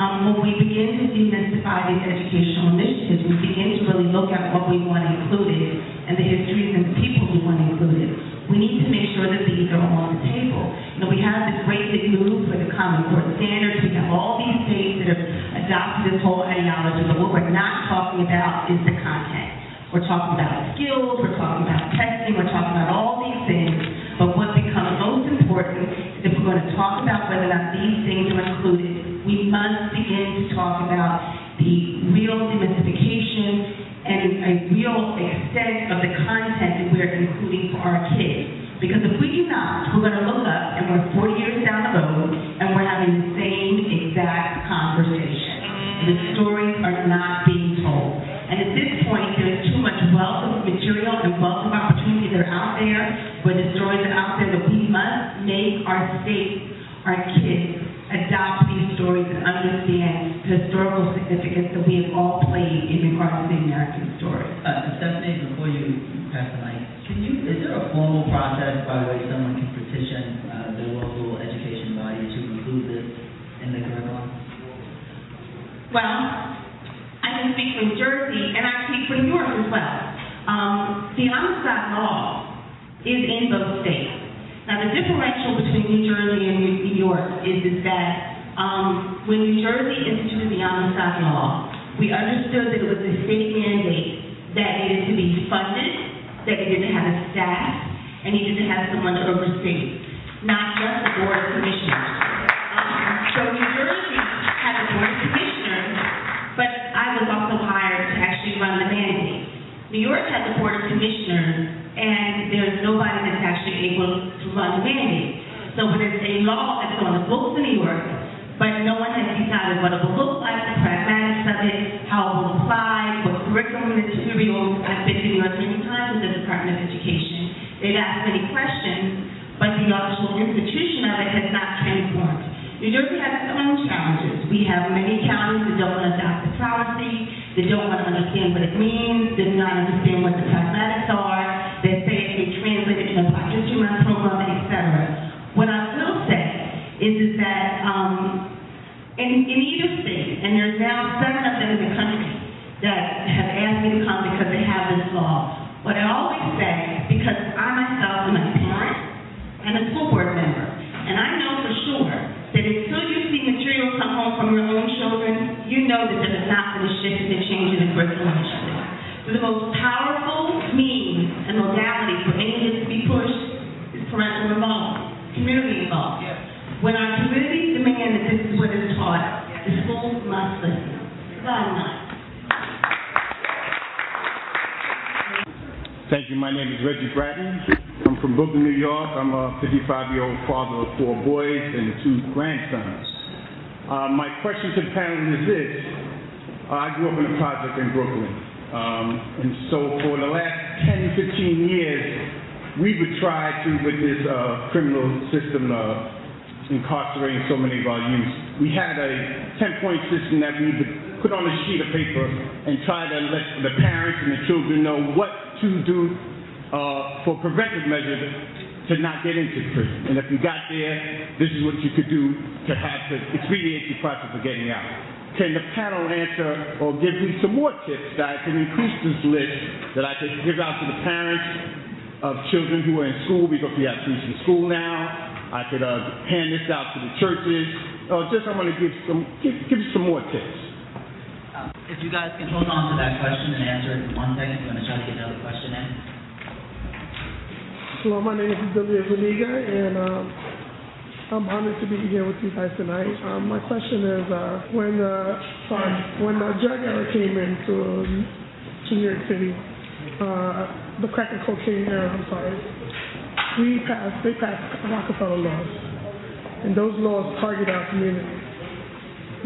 Um, when we begin to demystify these educational initiatives, we begin to really look at what we want included and the histories and the people we want included. We need to make sure that these are on the table. You know, we have this great big move for the Common Core standards. We have all these states that have adopted We're talking about skills, we're talking about testing, we're talking about all these things, but what becomes most important is if we're going to talk about whether or not these things are included, we must begin to talk about the real demystification and a real extent of the content that we're including for our kids. Because if we do not, we're going to look up and we're forty years down the road and we're having the same exact conversation. The stories are not being told. And at this point, there's too much wealth of material and wealth of opportunity that are out there, where the stories are out there, that we must make our states, our kids, adopt these stories and understand the historical significance that we have all played in regards to the American story. Uh, Stephanie, before you pass the mic, Can you, is there a formal process by which someone can petition uh, the local education body to include this in the curriculum? Well, I can speak for New Jersey, and I speak for New York as well. Um, the Amistad law is in both states. Now, the differential between New Jersey and New York is, is that um, when New Jersey instituted the Amistad law, we understood that it was a state mandate that needed to be funded, that it didn't have a staff, and he didn't have someone to oversee, not just the board of commissioners. Um, so New Jersey had a board of commissioners, but I was also hired to actually run the mandate. New York had the board of commissioners, and there's nobody that's actually able to run the mandate. So when it's a law that's on the books in New York, but no one has decided what it will look like, the pragmatics of it, how it will apply, what curriculum materials. I've been to New York many times with the Department of Education. They've asked many questions, but the actual institution of it has not transformed. New Jersey has its own challenges. We have many counties that don't want to adopt the policy, that don't want to understand what it means, that do not understand what the pragmatics are, that say if they translate it to a Black History Month program, et cetera. What I will say is, is that um, in, in either state, and there's now seven of them in the country that have asked me to come because they have this law. What I always say, because I myself am a parent and a school board member, and I know for sure that until you see material come home from your own children, you know that there has not been a shift in the change in the curriculum. So the most powerful means and modality for any of this to be pushed is parental involvement, community involvement. Yeah. When our communities demand that this is what is taught, the schools must listen. God not. Thank you. My name is Reggie Bratton. I'm from Brooklyn, New York. I'm a fifty-five-year-old father of four boys and two grandsons. Uh, my question to the panel is this. Uh, I grew up in a project in Brooklyn. Um, and so for the last ten, fifteen years, we've tried to, with this uh, criminal system, uh, incarcerating so many of our youth. We had a ten-point system that we put on a sheet of paper and try to let the parents and the children know what to do uh, for preventive measures to not get into prison. And if you got there, this is what you could do to have to expedite the process of getting out. Can the panel answer or give me some more tips that I can increase this list that I could give out to the parents of children who are in school, because we have students in school now? I could uh, hand this out to the churches. Oh, just I want to give some give, give some more tips. Uh, if you guys can hold on to that question and answer it in one second, we're going to try to get another question in. Hello, my name is W. Zuniga, and um, I'm honored to be here with you guys tonight. Um, my question is, uh, when the uh, when the drug era came into to New York City, uh, the crack and cocaine era, I'm sorry. We passed, they passed Rockefeller laws, and those laws target our community.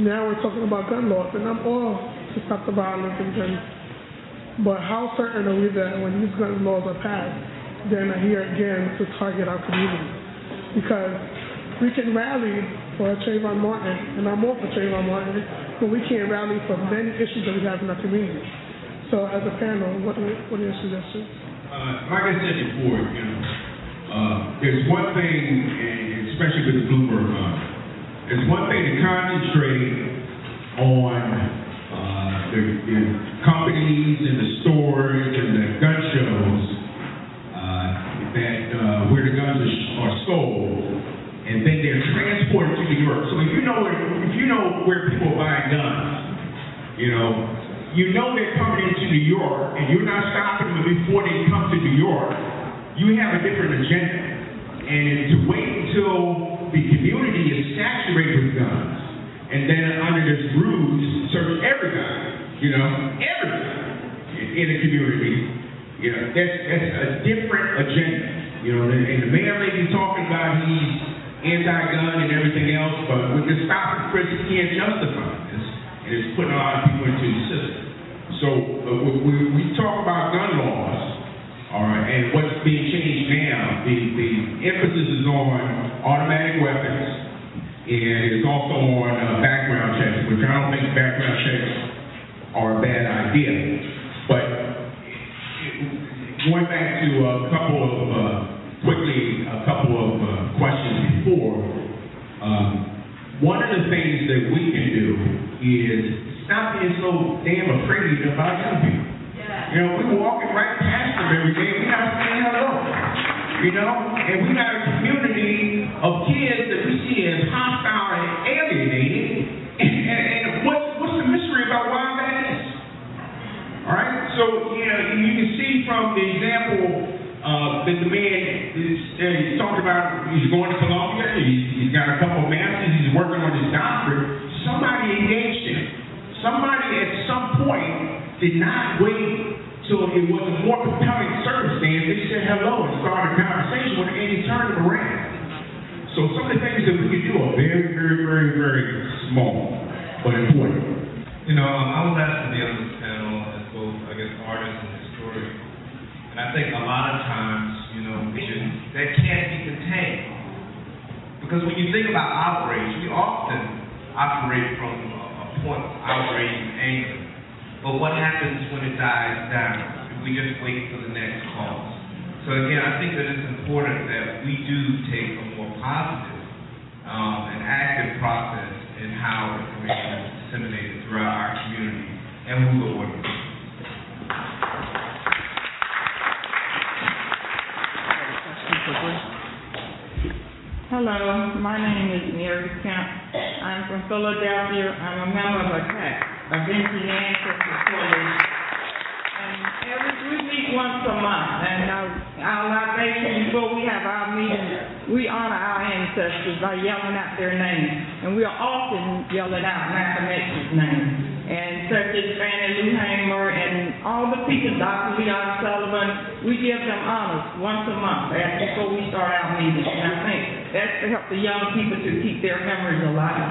Now we're talking about gun laws, and I'm all to stop the violence and guns. But how certain are we that when these gun laws are passed, they're not here again to target our community? Because we can rally for Trayvon Martin, and I'm all for Trayvon Martin, but we can't rally for many issues that we have in our community. So as a panel, what are, what are your suggestions? Uh, like I said before, you know, Uh, there's one thing, especially with the Bloomberg Fund, it's one thing to concentrate on uh, the, the companies and the stores and the gun shows uh, that uh, where the guns are, are sold, and then they're transported to New York. So if you know if you know where people buy guns, you know, you know they're coming into New York, and you're not stopping them before they come to New York, you have a different agenda. And to wait until the community is saturated with guns, and then under this ruse, search every gun, you know, every gun in a community, you know, that's, that's a different agenda. You know, and, and the mayor may be talking about he's anti-gun and everything else, but with the stop and frisk, he can't justify this. And it's putting a lot of people into the system. So uh, we, we talk about gun laws, all right, and what's being changed now, the, the emphasis is on automatic weapons, and it's also on uh, background checks, which I don't think background checks are a bad idea. But going back to a couple of, uh, quickly, a couple of uh, questions before, um, one of the things that we can do is stop being so damn afraid about young people. Yeah. You know, we're walking right past them every day, and we're not saying hello. You know? And we got a community of kids that we see as hostile and alienated. And, and, and what's, what's the mystery about why that is? All right? So, you know, you can see from the example uh, that the man is, uh, he's talking about, he's going to Colombia, he's, he's got a couple of masters, he's working on his doctorate. Somebody engaged him. Somebody at some point did not wait till it was a more compelling circumstance. They said hello and started a conversation with him and he turned him around. So some of the things that we can do are very, very, very, very small, but important. You know, I was asked to be on this panel as both, I guess, artists and historians. And I think a lot of times, you know, that can't be contained. Because when you think about outrage, we often operate from a point of outrage and anger. But what happens when it dies down? We just wait for the next cause. So again, I think that it's important that we do take a more positive um, and active process in how information is disseminated throughout our community and who we're working with. Hello, my name is Mary Kemp. I'm from Philadelphia. I'm a member of a C A C, a Vinci Ancestor Coalition. And every we meet once a month, and our, our libation before we have our meeting, we honor our ancestors by yelling out their names, and we are often yelling out Malcolm X's name, and such as Fannie Lou Hamer and all the people, Doctor Leon Sullivan. We give them honors once a month before we start our meeting, and I think that's to help the young people to keep their memories alive.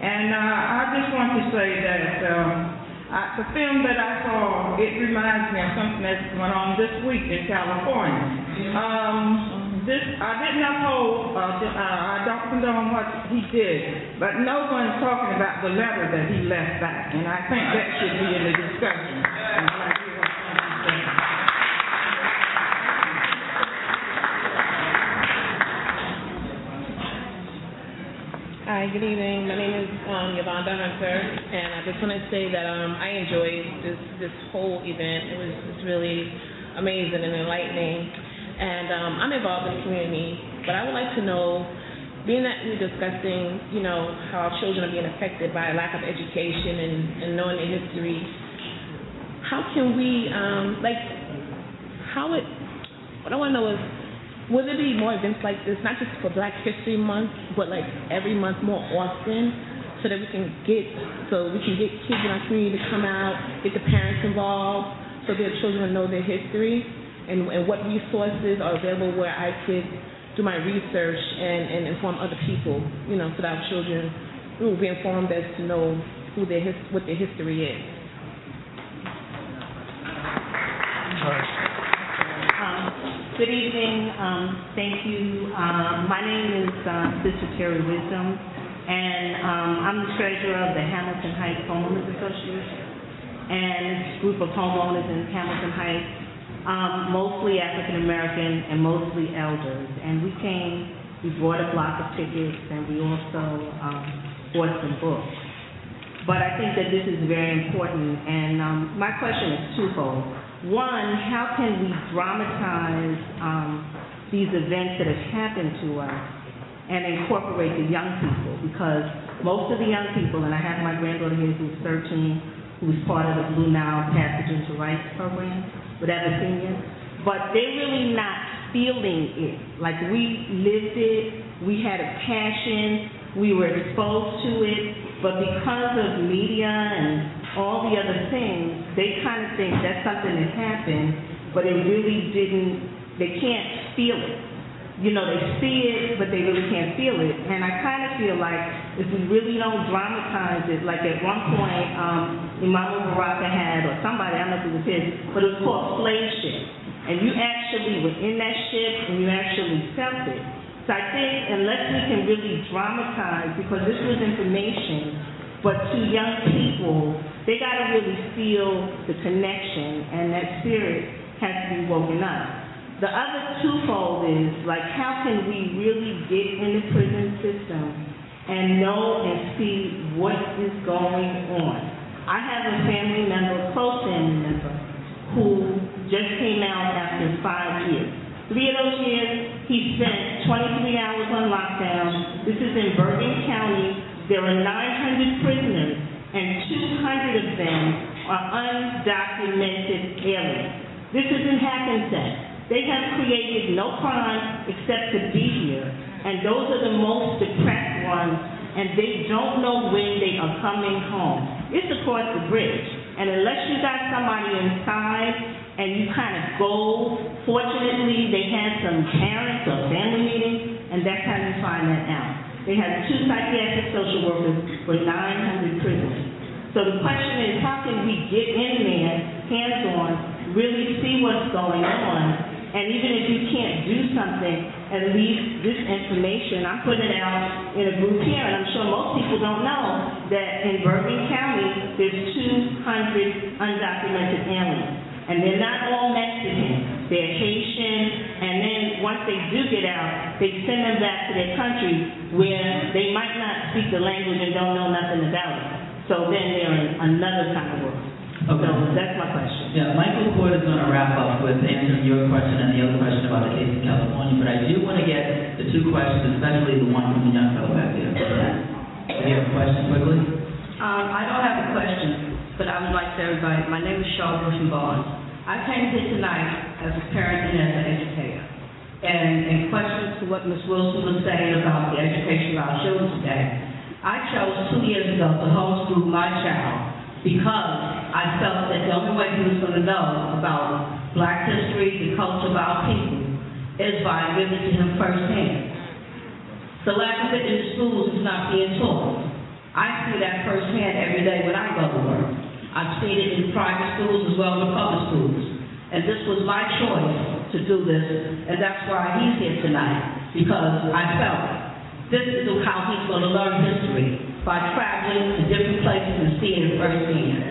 And uh, I just want to say that um, I, the film that I saw, it reminds me of something that's going on this week in California. Um, this I didn't uphold, uh, uh, I don't condone what he did, but no one's talking about the letter that he left back, and I think that should be in the discussion. Uh, Hi, good evening. My name is um, Yolanda Hunter, and I just want to say that um, I enjoyed this, this whole event. It was just really amazing and enlightening. And um, I'm involved in the community, but I would like to know, being that we're discussing, you know, how children are being affected by a lack of education and, and knowing their history, how can we, um, like, how it, what I want to know is, will there be more events like this, not just for Black History Month, but like every month more often, so that we can get, so we can get kids in our community to come out, get the parents involved, so their children know their history, and, and what resources are available where I could do my research and, and inform other people, you know, so that our children will be informed as to know who their his, what their history is. Good evening. Um, thank you. Uh, my name is uh, Sister Terry Wisdom, and um, I'm the treasurer of the Hamilton Heights Homeowners Association, and it's a group of homeowners in Hamilton Heights, um, mostly African American and mostly elders. And we came, we bought a block of tickets, and we also um, bought some books. But I think that this is very important, and um, my question is twofold. One, how can we dramatize um, these events that have happened to us and incorporate the young people? Because most of the young people, and I have my granddaughter here who's thirteen, who who was part of the Blue Nile Passage into Rights program with Abyssinia, but they're really not feeling it. Like, we lived it, we had a passion, we were exposed to it, but because of media and all the other things, they kind of think that's something that happened, but it really didn't, they can't feel it. You know, they see it, but they really can't feel it. And I kind of feel like if we really don't dramatize it, like at one point, um, Imam Baraka had, or somebody, I don't know if it was his, but it was called slave ship. And you actually were in that ship and you actually felt it. So I think unless we can really dramatize, because this was information, but to young people, they got to really feel the connection, and that spirit has to be woken up. The other twofold is, like, how can we really get in the prison system and know and see what is going on? I have a family member, a close family member, who just came out after five years. Three of those years, he spent twenty-three hours on lockdown. This is in Bergen County. There are nine hundred prisoners, and two hundred of them are undocumented aliens. This isn't happenstance. They have created no crime except to be here. And those are the most depressed ones, and they don't know when they are coming home. It's across the bridge. And unless you got somebody inside and you kind of go, fortunately, they had some parents or family meetings, and that's how you find that out. They have two psychiatric social workers for nine hundred prisoners. So the question is, how can we get in there, hands-on, really see what's going on, and even if you can't do something, at least this information, I'm putting it out in a group here, and I'm sure most people don't know that in Bergen County, there's two hundred undocumented aliens, and they're not all Mexican, they're Haitian, and then once they do get out, they send them back to their country where they might not speak the language and don't know nothing about it, so then they're in another kind of world. Okay. So that's my question. Yeah, Michael Coard is going to wrap up with answering your question and the other question about the case in California, but I do want to get the two questions, especially the one from the young fellow back there. Do you have a question quickly? Um, I don't have a question, but I would like to everybody. My name is Shaw Wilson Barnes. I came here tonight as a parent and as an educator, and in questions to what Miz Wilson was saying about the education of our children today, I chose two years ago to homeschool my child, because I felt that the only way he was going to know about Black history, the culture of our people, is by giving it to him firsthand. The lack of it in schools is not being taught. I see that firsthand every day when I go to work. I've seen it in private schools as well as public schools. And this was my choice to do this, and that's why he's here tonight, because I felt this is how he's going to learn history, by traveling to different places and seeing it firsthand.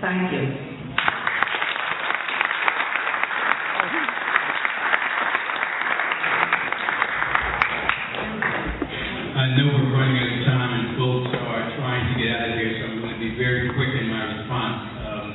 Thank you. I know we're running out of time and folks are trying to get out of here, so I'm going to be very quick in my response. Um,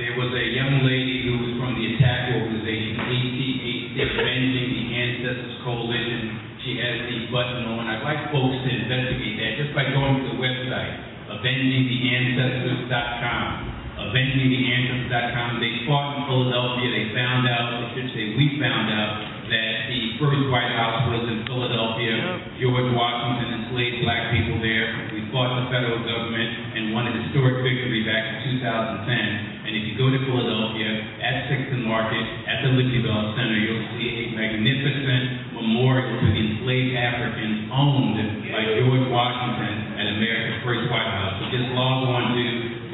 there was a young lady who was from the ATTAC organization, A T A C, Avenging the Ancestors Coalition. She has the button on. I'd like folks to investigate that just by going to the website, avenging the ancestors dot com. avenging the ancestors dot com. They fought in Philadelphia. They found out, I should say we found out, that the first White House was in Philadelphia. Yep. George Washington enslaved Black people there. We fought the federal government and won a historic victory back in two thousand ten. And if you go to Philadelphia, at sixth and Market, at the Liberty Bell Center, you'll see a magnificent memorial to the enslaved Africans owned by George Washington at America's first White House. So just log on to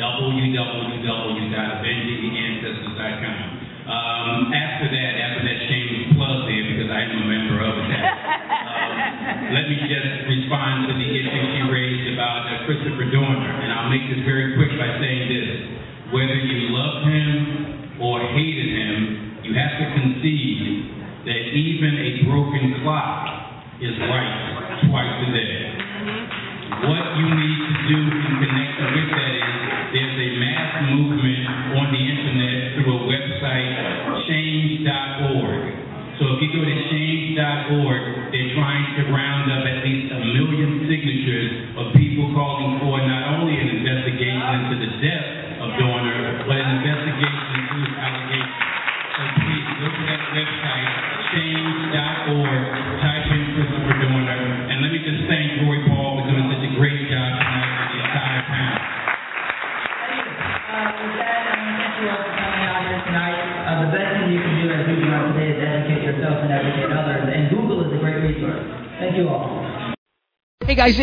w w w dot avenging the ancestors dot com. Um, after that, after that shameless plug there, because I am a member of that, um, let me just respond to the issue she raised about uh, Christopher Dorner. And I'll make this very quick by saying this. Whether you loved him or hated him, you have to concede that even a broken clock is right twice a day. What you need to do in connection with that is there's a mass movement on the internet through a website, change dot org. So if you go to change dot org, they're trying to round up at least a million signatures of people calling for not only an investigation into the death of Dorner, change dot org. Type in Christopher Dorner. And let me just thank Roy Paul for doing such a great job tonight for the entire panel. Thank you. Uh, with that, I want to thank you all for coming out here tonight. Uh, the best thing you can do as we do on today is educate yourself and educate others. And Google is a great resource. Thank you all. Hey guys,